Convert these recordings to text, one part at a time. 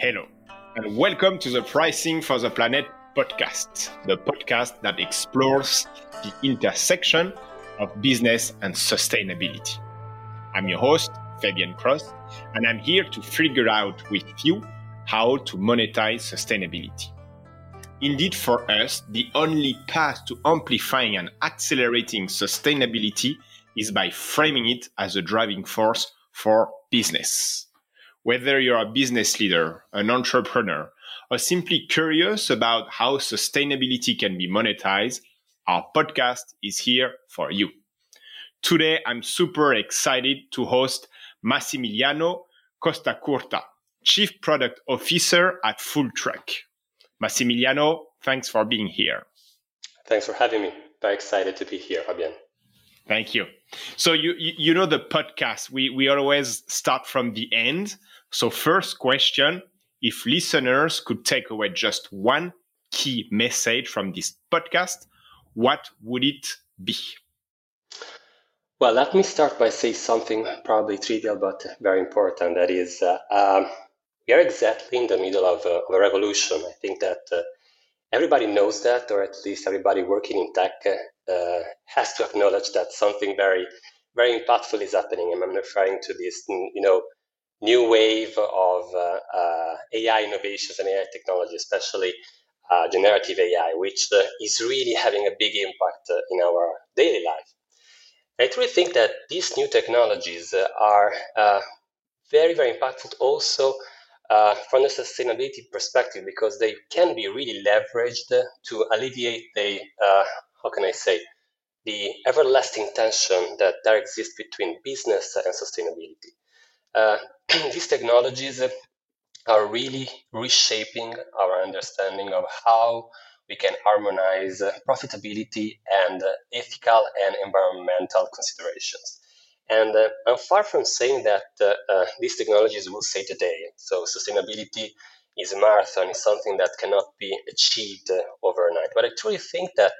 Hello, and welcome to the Pricing for the Planet podcast, the podcast that explores the intersection of business and sustainability. I'm your host, Fabian Cross, and I'm here to figure out with you how to monetize sustainability. Indeed, for us, the only path to amplifying and accelerating sustainability is by framing it as a driving force for business. Whether you're a business leader, an entrepreneur, or simply curious about how sustainability can be monetized, our podcast is here for you. Today, I'm super excited to host Massimiliano Costacurta, Chief Product Officer at FullTruck. Massimiliano, thanks for being here. Thanks for having me. Very excited to be here, Fabian. Thank you. So you know the podcast, we always start from the end. So first question, if listeners could take away just one key message from this podcast, what would it be? Well, let me start by saying something probably trivial, but very important. That is, we are exactly in the middle of a revolution. I think that everybody knows that, or at least everybody working in tech has to acknowledge that something very, very impactful is happening. I'm referring to this, new wave of AI innovations and AI technology, especially generative AI, which is really having a big impact in our daily life. I truly think that these new technologies are very, very impactful also from the sustainability perspective, because they can be really leveraged to alleviate the, the everlasting tension that there exists between business and sustainability. These technologies are really reshaping our understanding of how we can harmonize profitability and ethical and environmental considerations. And I'm far from saying that these technologies will say today. So sustainability is a marathon, is something that cannot be achieved overnight. But I truly think that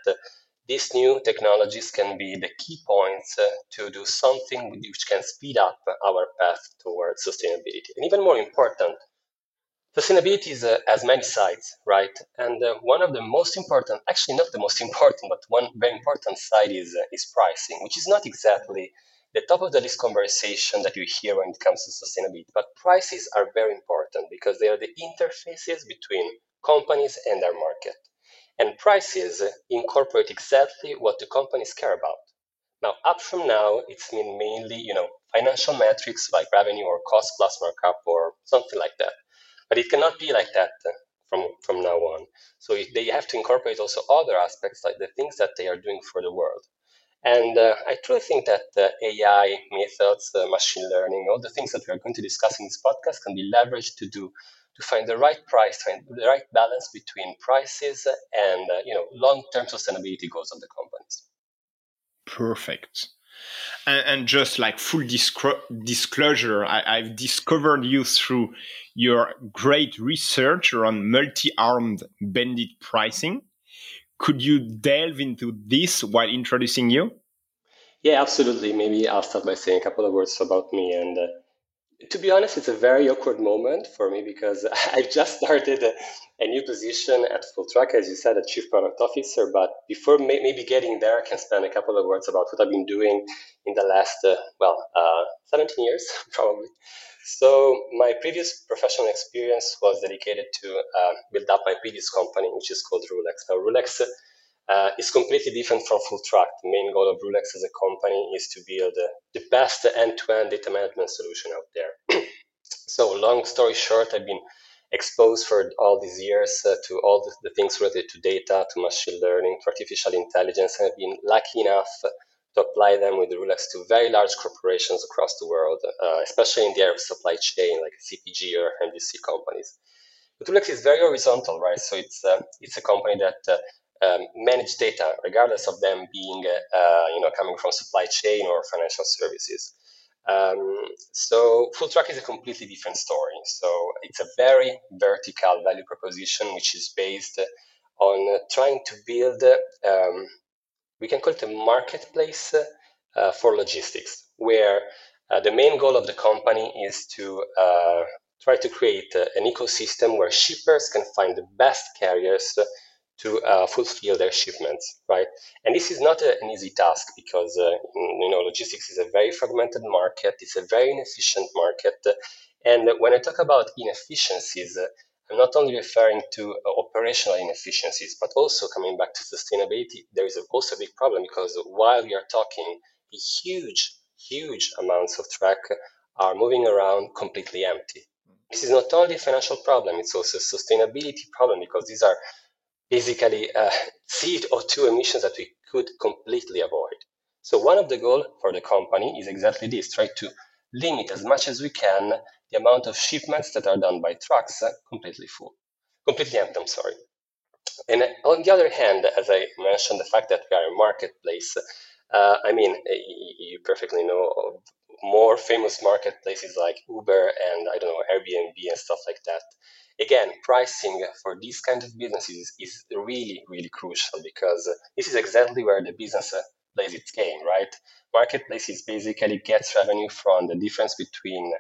these new technologies can be the key points to do something which can speed up our path towards sustainability. And even more important, sustainability is, has many sides, right? And one of the most important, actually not the most important, but one very important side is pricing, which is not exactly the top of the list conversation that you hear when it comes to sustainability. But prices are very important because they are the interfaces between companies and their market. And prices incorporate exactly what the companies care about. Now, up from now, it's mainly, financial metrics like revenue or cost plus markup or something like that. But it cannot be like that from now on. So they have to incorporate also other aspects, like the things that they are doing for the world. And I truly think that AI methods, machine learning, all the things that we are going to discuss in this podcast can be leveraged to find the right price, find the right balance between prices and long-term sustainability goals of the companies. Perfect. And just like full disclosure, I've discovered you through your great research around multi-armed bandit pricing. Could you delve into this while introducing you? Yeah, absolutely. Maybe I'll start by saying a couple of words about me. And to be honest, it's a very awkward moment for me because I just started a new position at FullTruck, as you said, a Chief Product Officer. But before maybe getting there, I can spend a couple of words about what I've been doing in the last, 17 years, probably. So my previous professional experience was dedicated to build up my previous company, which is called Rulex. Now, Rulex is completely different from FullTruck. The main goal of Rulex as a company is to build the best end-to-end data management solution out there. So long story short, I've been exposed for all these years to all the things related to data, to machine learning, to artificial intelligence, and I've been lucky enough to apply them with Rulex to very large corporations across the world, especially in the area of supply chain, like CPG or MVC companies. But Rulex is very horizontal, right? So it's a company that manages data, regardless of them being, coming from supply chain or financial services. So FullTruck is a completely different story. So it's a very vertical value proposition, which is based on trying to build we can call it a marketplace for logistics, where the main goal of the company is to try to create an ecosystem where shippers can find the best carriers to fulfill their shipments, right? And this is not an easy task because, logistics is a very fragmented market. It's a very inefficient market. And when I talk about inefficiencies, I'm not only referring to operational inefficiencies, but also coming back to sustainability, there is also a big problem because while we are talking, huge amounts of track are moving around completely empty. This is not only a financial problem, it's also a sustainability problem because these are basically CO2 emissions that we could completely avoid. So one of the goals for the company is exactly this, try to limit as much as we can the amount of shipments that are done by trucks completely empty. And on the other hand, as I mentioned, the fact that we are a marketplace, you perfectly know more famous marketplaces like Uber and Airbnb and stuff like that. Again, pricing for these kinds of businesses is really crucial because this is exactly where the business plays its game, right? Marketplaces basically gets revenue from the difference between,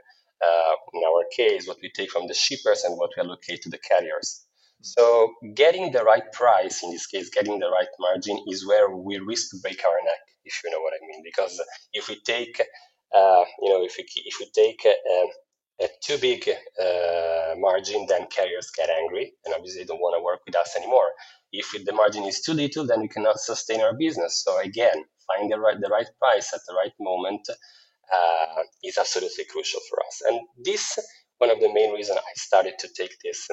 in our case, what we take from the shippers and what we allocate to the carriers. So getting the right price, in this case, getting the right margin, is where we risk to break our neck, if you know what I mean. Because if we take, a too big margin, then carriers get angry and obviously don't want to work with us anymore. If the margin is too little, then we cannot sustain our business. So again, find the right price at the right moment is absolutely crucial for us. And this one of the main reasons I started to take this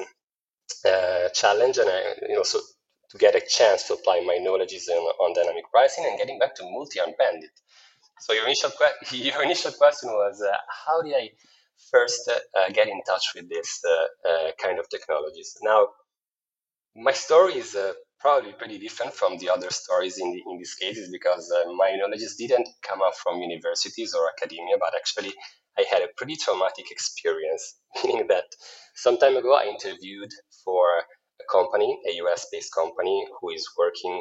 challenge, and so to get a chance to apply my knowledges on dynamic pricing and getting back to multi-armed bandit. So your initial question was how did I first get in touch with this kind of technologies. Now, my story is probably pretty different from the other stories in these cases because my knowledges didn't come up from universities or academia, but actually I had a pretty traumatic experience, meaning that some time ago I interviewed for a company, a US-based company, who is working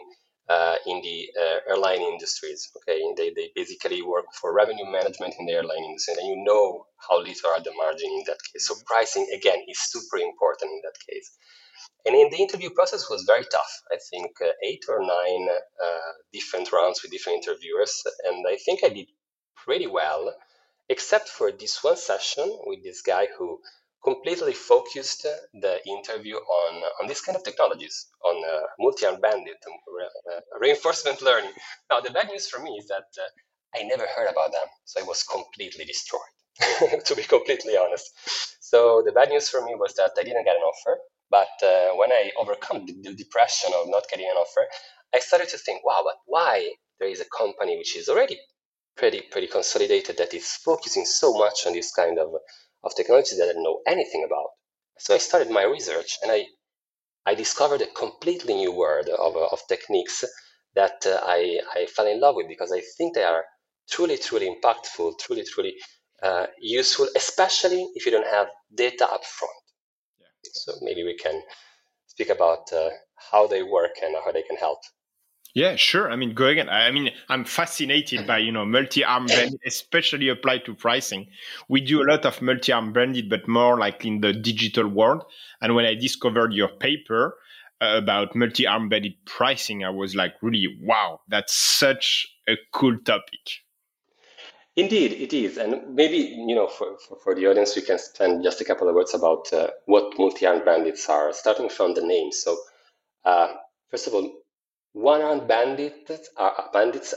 in the airline industries, okay? And they basically work for revenue management in the airline industry, and you know how little are the margin in that case. So pricing, again, is super important in that case. And in the interview process was very tough. I think 8 or 9 different rounds with different interviewers, and I think I did pretty well, except for this one session with this guy who completely focused the interview on this kind of technologies, on multi-armed bandit, reinforcement learning. Now, the bad news for me is that I never heard about them, so I was completely destroyed, to be completely honest. So the bad news for me was that I didn't get an offer, but when I overcome the depression of not getting an offer, I started to think, wow, but why there is a company which is already pretty consolidated that is focusing so much on this kind of technologies that I didn't know anything about. So I started my research and I discovered a completely new world of techniques that I fell in love with because I think they are truly impactful, truly useful, especially if you don't have data up front. Yeah. So maybe we can speak about how they work and how they can help. Yeah, sure. I'm fascinated by, multi-armed bandit, especially applied to pricing. We do a lot of multi-armed bandit, but more like in the digital world. And when I discovered your paper about multi-armed bandit pricing, I was like, really, wow, that's such a cool topic. Indeed, it is. And maybe, for the audience, we can spend just a couple of words about what multi-armed bandits are, starting from the name. So, first of all, one-armed bandits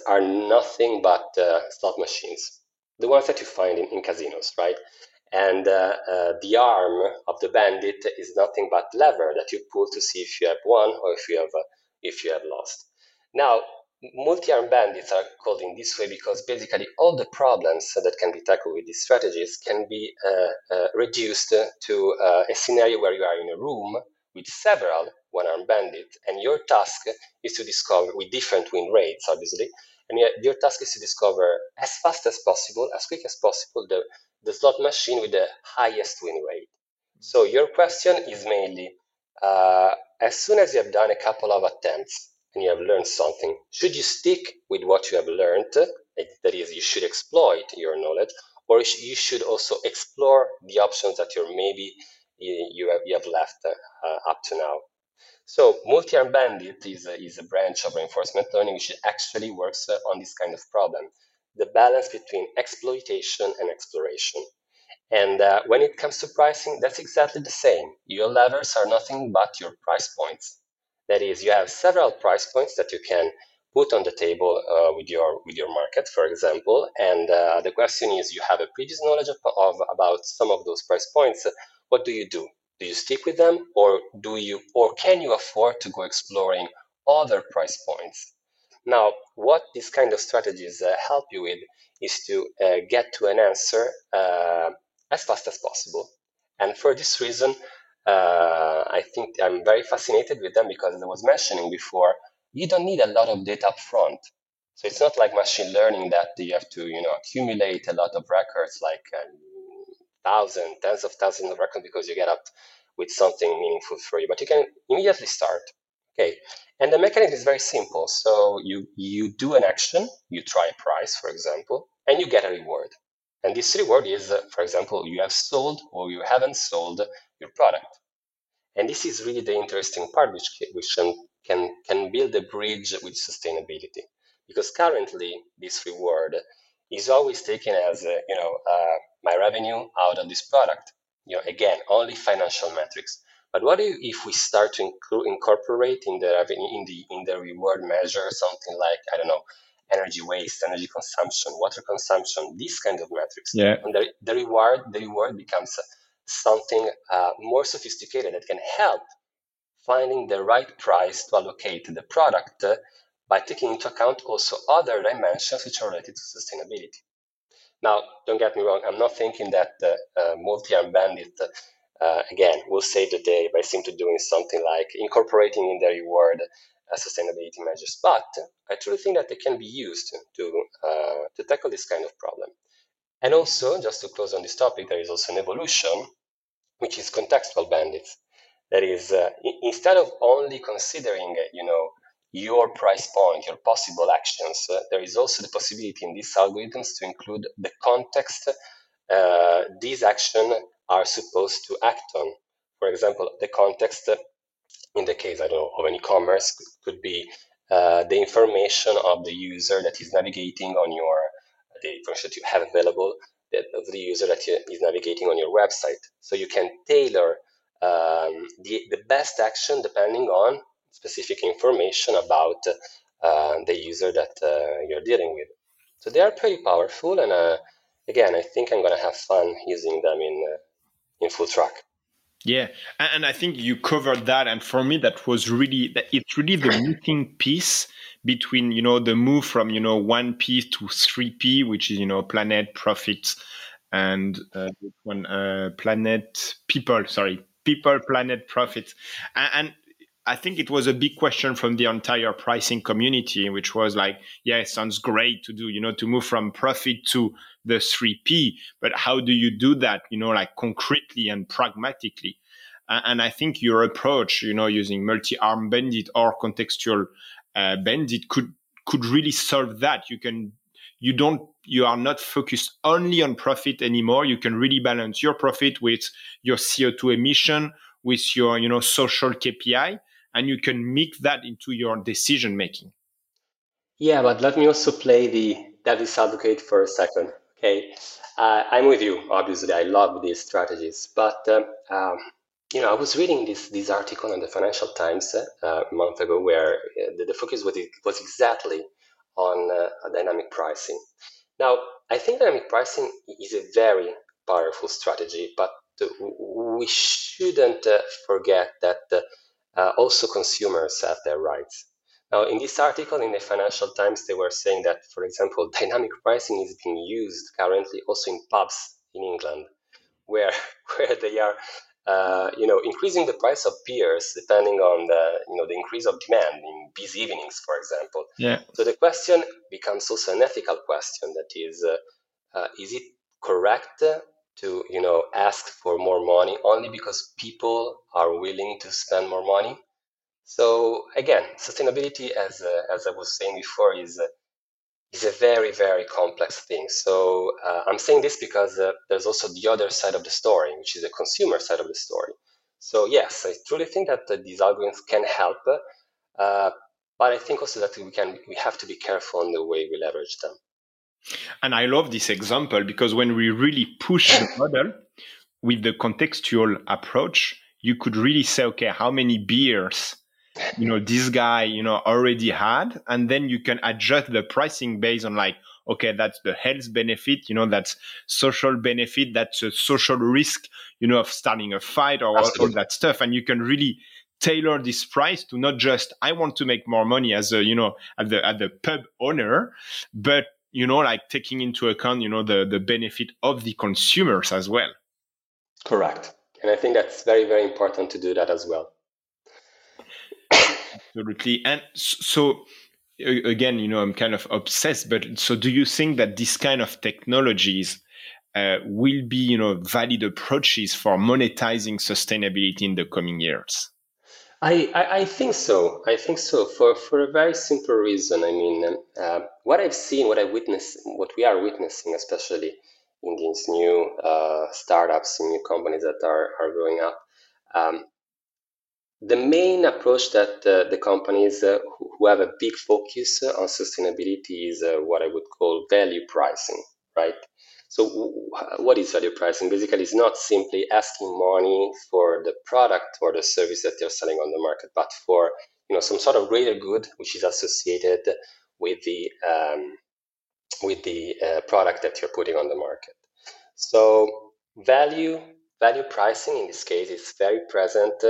are nothing but slot machines, the ones that you find in casinos, right? And the arm of the bandit is nothing but lever that you pull to see if you have won or if you have lost. Now, multi-armed bandits are called in this way because basically all the problems that can be tackled with these strategies can be reduced to a scenario where you are in a room with several one-armed bandits, and your task is to discover, with different win rates, obviously, and your task is to discover as fast as possible, as quick as possible, the slot machine with the highest win rate. So your question is mainly, as soon as you have done a couple of attempts and you have learned something, should you stick with what you have learned, that is, you should exploit your knowledge, or you should also explore the options that you're maybe you have left up to now. So multi-armed bandit is a branch of reinforcement learning which actually works on this kind of problem, the balance between exploitation and exploration. And when it comes to pricing, that's exactly the same. Your levers are nothing but your price points. That is, you have several price points that you can put on the table with your market, for example. And the question is, you have a previous knowledge about some of those price points. What do you do? Do you stick with them, or can you afford to go exploring other price points? Now, what these kind of strategies help you with is to get to an answer as fast as possible. And for this reason, I think I'm very fascinated with them, because as I was mentioning before, you don't need a lot of data up front. So it's not like machine learning that you have to accumulate a lot of records, like tens of thousands of records, because you get up with something meaningful for you. But you can immediately start. Okay, and the mechanism is very simple. So you do an action, you try a price, for example, and you get a reward. And this reward is, for example, you have sold or you haven't sold your product. And this is really the interesting part, which can build a bridge with sustainability, because currently this reward is always taken as my revenue out of this product. Again, only financial metrics. But what if we start to incorporate in the reward measure something like, I don't know, energy waste, energy consumption, water consumption, these kind of metrics? Yeah. And the reward becomes something more sophisticated that can help finding the right price to allocate the product by taking into account also other dimensions which are related to sustainability. Now, don't get me wrong, I'm not thinking that multi-armed bandit will save the day by simply doing something like incorporating in the reward sustainability measures. But I truly think that they can be used to tackle this kind of problem. And also, just to close on this topic, there is also an evolution, which is contextual bandits. That is, instead of only considering, your price point, your possible actions, there is also the possibility in these algorithms to include the context these actions are supposed to act on. For example, the context in the case, of an e-commerce could be the information of the user that is navigating on the information that you have available, of the user that is navigating on your website. So you can tailor the best action depending on specific information about the user that you're dealing with. So they are pretty powerful, and again, I think I'm going to have fun using them in FullTruck. Yeah, and I think you covered that, and for me that was really the missing piece between the move from 1P to 3P, which is planet, profits, and people, planet, profits, and I think it was a big question from the entire pricing community, which was like, yeah, it sounds great to do, to move from profit to the 3P, but how do you do that, like concretely and pragmatically? And I think your approach, using multi-armed bandit or contextual bandit could really solve that. You are not focused only on profit anymore. You can really balance your profit with your CO2 emission, with your, social KPI, and you can mix that into your decision making. Yeah, but let me also play the devil's advocate for a second. Okay, I'm with you. Obviously, I love these strategies, but I was reading this article in the Financial Times a month ago, where the focus was exactly on dynamic pricing. Now, I think dynamic pricing is a very powerful strategy, but we shouldn't forget that also consumers have their rights. Now, in this article in the Financial Times, they were saying that, for example, dynamic pricing is being used currently also in pubs in England, where they are, increasing the price of beers depending on the increase of demand in busy evenings, for example. Yeah. So the question becomes also an ethical question. That is it correct to ask for more money only because people are willing to spend more money? So again, sustainability, as I was saying before, is is a very, very complex thing. So I'm saying this because there's also the other side of the story, which is the consumer side of the story. So yes, I truly think that these algorithms can help, but I think also that we have to be careful in the way we leverage them. And I love this example because when we really push the model with the contextual approach, you could really say, okay, how many beers this guy already had, and then you can adjust the pricing based on like, okay, that's the health benefit, that's social benefit, that's a social risk, of starting a fight or all that stuff. And you can really tailor this price to not just, I want to make more money as a, at the pub owner, but, taking into account, the benefit of the consumers as well. Correct. And I think that's very, very important to do that as well. Absolutely. And so, again, I'm kind of obsessed, but so do you think that this kind of technologies will be, valid approaches for monetizing sustainability in the coming years? I think so. I think so for a very simple reason. I mean, what I've seen, what we are witnessing, especially in these new startups, new companies that are growing up, the main approach that the companies who have a big focus on sustainability is what I would call value pricing, right? So what is value pricing? Basically, it's not simply asking money for the product or the service that they're selling on the market, but for some sort of greater good which is associated with the product that you're putting on the market. So value pricing in this case is very present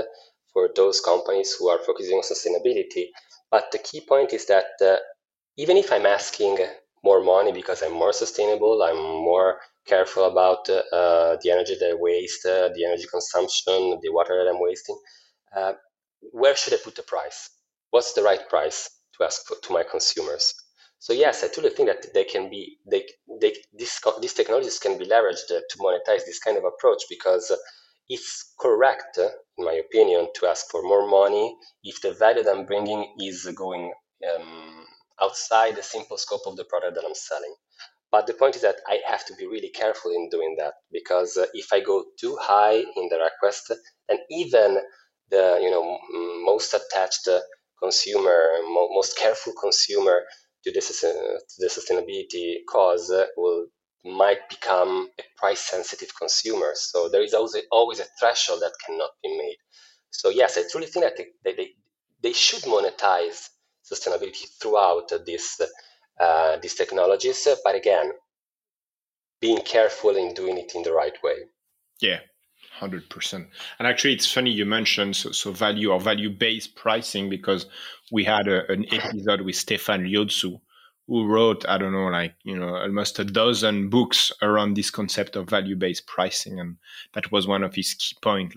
for those companies who are focusing on sustainability. But the key point is that even if I'm asking more money because I'm more sustainable, I'm more careful about the energy that I waste, the energy consumption, the water that I'm wasting, where should I put the price? What's the right price to ask to my consumers? So yes, I truly think that these technologies can be leveraged to monetize this kind of approach, because it's correct, in my opinion, to ask for more money if the value that I'm bringing is going outside the simple scope of the product that I'm selling. But the point is that I have to be really careful in doing that, because if I go too high in the request, and even the most attached consumer, most careful consumer to the sustainability cause might become a price-sensitive consumer. So there is always a threshold that cannot be made. So yes, I truly think that they should monetize sustainability throughout these technologies, but again, being careful in doing it in the right way. Yeah, 100%. And actually, it's funny you mentioned so value or value-based pricing, because we had an episode with Stefan Liotsu, who wrote, I don't know, almost a dozen books around this concept of value-based pricing. And that was one of his key points,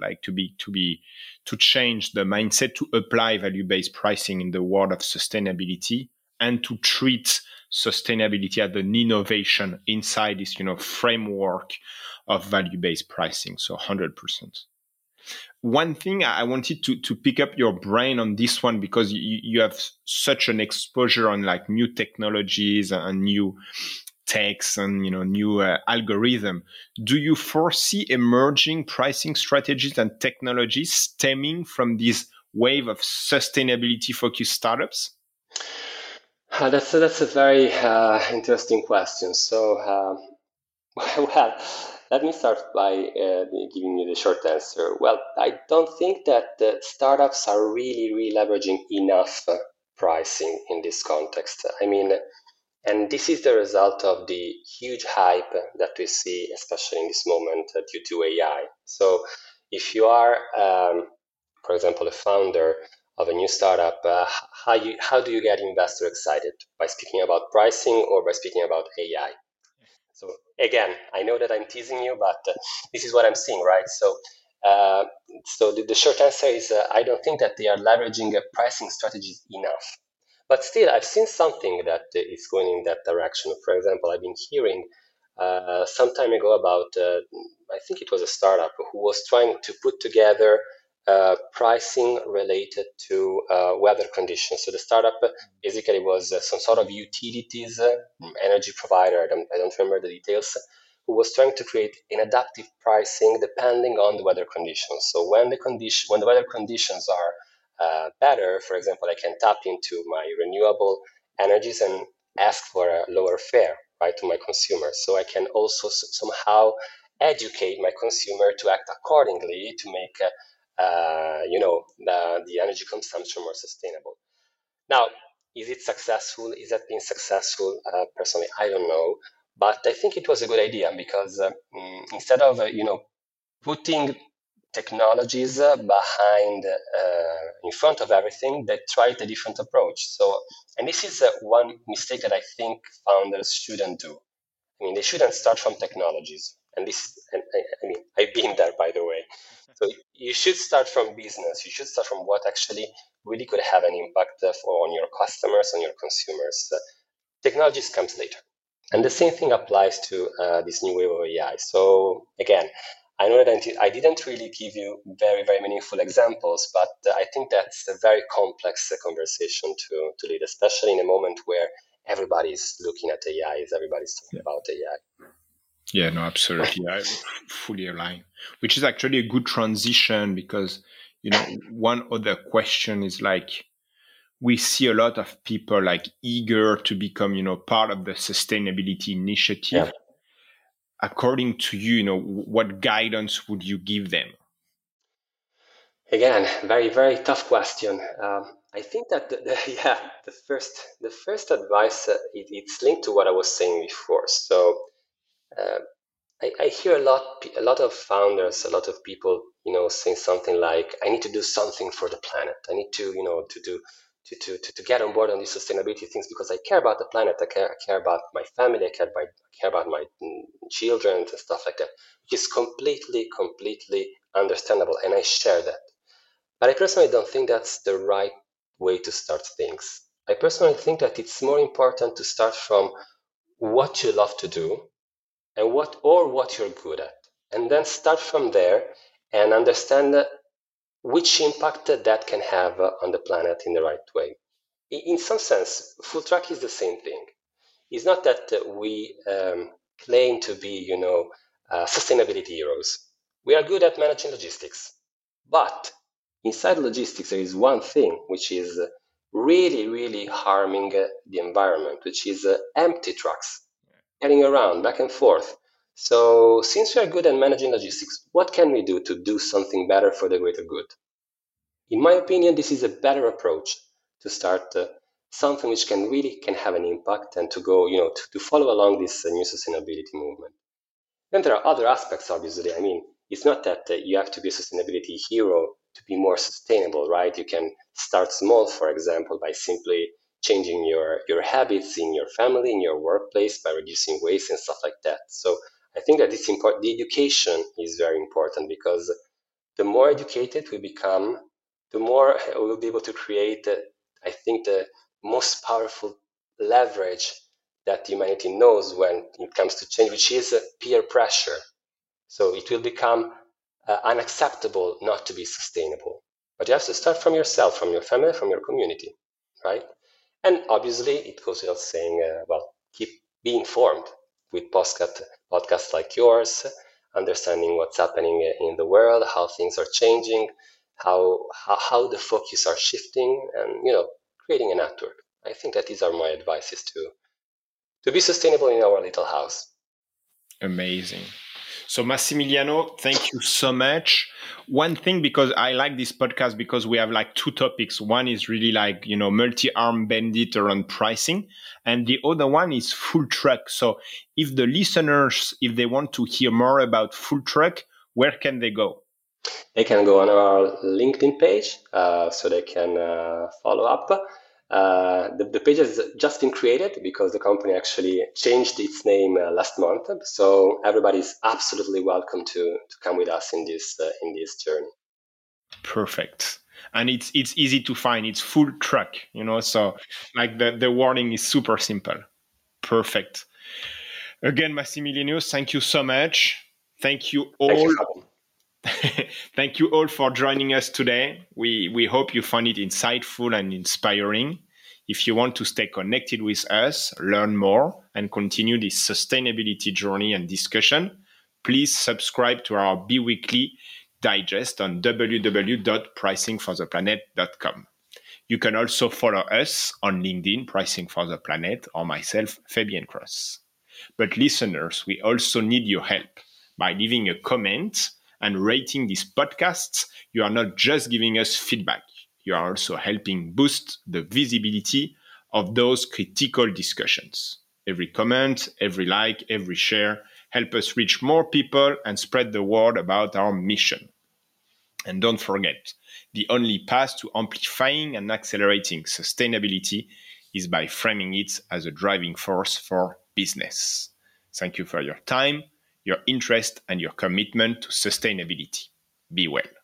to change the mindset, to apply value-based pricing in the world of sustainability, and to treat sustainability as an innovation inside this, framework of value-based pricing. So 100%. One thing I wanted to pick up your brain on this one, because you have such an exposure on like new technologies and new techs and new algorithm. Do you foresee emerging pricing strategies and technologies stemming from this wave of sustainability-focused startups? That's a very interesting question. So, well, let me start by giving you the short answer. Well, I don't think that the startups are really leveraging enough pricing in this context. I mean, and this is the result of the huge hype that we see, especially in this moment, due to AI. So if you are, for example, a founder of a new startup, how do you get investor excited? By speaking about pricing or by speaking about AI? So again, I know that I'm teasing you, but this is what I'm seeing, right? So the short answer is I don't think that they are leveraging pricing strategies enough. But still, I've seen something that is going in that direction. For example, I've been hearing some time ago about, I think it was a startup who was trying to put together pricing related to weather conditions. So the startup basically was some sort of utilities energy provider, I don't remember the details, who was trying to create an adaptive pricing depending on the weather conditions. So when the weather conditions are better, for example, I can tap into my renewable energies and ask for a lower fare, right, to my consumer. So I can also somehow educate my consumer to act accordingly to make the energy consumption more sustainable. Now, is it successful? Is that being successful? Personally, I don't know, but I think it was a good idea because instead of putting technologies behind in front of everything, they tried a different approach. So, and this is one mistake that I think founders shouldn't do. I mean, they shouldn't start from technologies. I've been there, by the way. So you should start from business. You should start from what actually really could have an impact on your customers, on your consumers. Technologies comes later. And the same thing applies to this new wave of AI. So again, I know that I didn't really give you very, very meaningful examples, but I think that's a very complex conversation to lead, especially in a moment where everybody's looking at AI, everybody's talking about AI. Yeah, no, absolutely. I fully align, which is actually a good transition because, one other question is like, we see a lot of people like eager to become, part of the sustainability initiative. Yeah. According to you, what guidance would you give them? Again, very, very tough question. I think that the first advice, it's linked to what I was saying before. So, I hear a lot of founders, a lot of people, saying something like, "I need to do something for the planet. I need to, to get on board on these sustainability things because I care about the planet. I care about my family. I care about my children and stuff like that." Which is completely understandable, and I share that. But I personally don't think that's the right way to start things. I personally think that it's more important to start from what you love to do. And what you're good at, and then start from there and understand which impact that can have on the planet in the right way. In some sense, FullTruck is the same thing. It's not that we claim to be, sustainability heroes. We are good at managing logistics, but inside logistics there is one thing which is really, really harming the environment, which is empty trucks. Getting around back and forth. So since we are good at managing logistics, what can we do to do something better for the greater good? In my opinion, this is a better approach to start something which can really have an impact and to go, to follow along this new sustainability movement. Then there are other aspects, obviously. I mean, it's not that you have to be a sustainability hero to be more sustainable, right? You can start small, for example, by simply changing your habits in your family, in your workplace, by reducing waste and stuff like that. So I think that it's important. The education is very important because the more educated we become, the more we'll be able to create, I think, the most powerful leverage that humanity knows when it comes to change, which is peer pressure. So it will become unacceptable not to be sustainable. But you have to start from yourself, from your family, from your community, right? And obviously, it goes without saying, keep being informed with podcasts like yours, understanding what's happening in the world, how things are changing, how the focus are shifting, and, creating a network. I think that these are my advices to be sustainable in our little house. Amazing. So Massimiliano, thank you so much. One thing, because I like this podcast because we have like two topics. One is really like, multi-armed bandit around pricing. And the other one is FullTruck. So if the listeners, if they want to hear more about FullTruck, where can they go? They can go on our LinkedIn page so they can follow up. The page has just been created because the company actually changed its name last month. So everybody is absolutely welcome to come with us in this journey. Perfect. And it's easy to find. It's FullTruck, so like the warning is super simple. Perfect. Again, Massimiliano, thank you so much. Thank you all. Thank you all for joining us today. We hope you find it insightful and inspiring. If you want to stay connected with us, learn more, and continue this sustainability journey and discussion, please subscribe to our bi-weekly digest on www.pricingfortheplanet.com. You can also follow us on LinkedIn, Pricing for the Planet, or myself, Fabien Cross. But listeners, we also need your help. By leaving a comment and rating these podcasts, you are not just giving us feedback. You are also helping boost the visibility of those critical discussions. Every comment, every like, every share help us reach more people and spread the word about our mission. And don't forget, the only path to amplifying and accelerating sustainability is by framing it as a driving force for business. Thank you for your time, your interest, and your commitment to sustainability. Be well.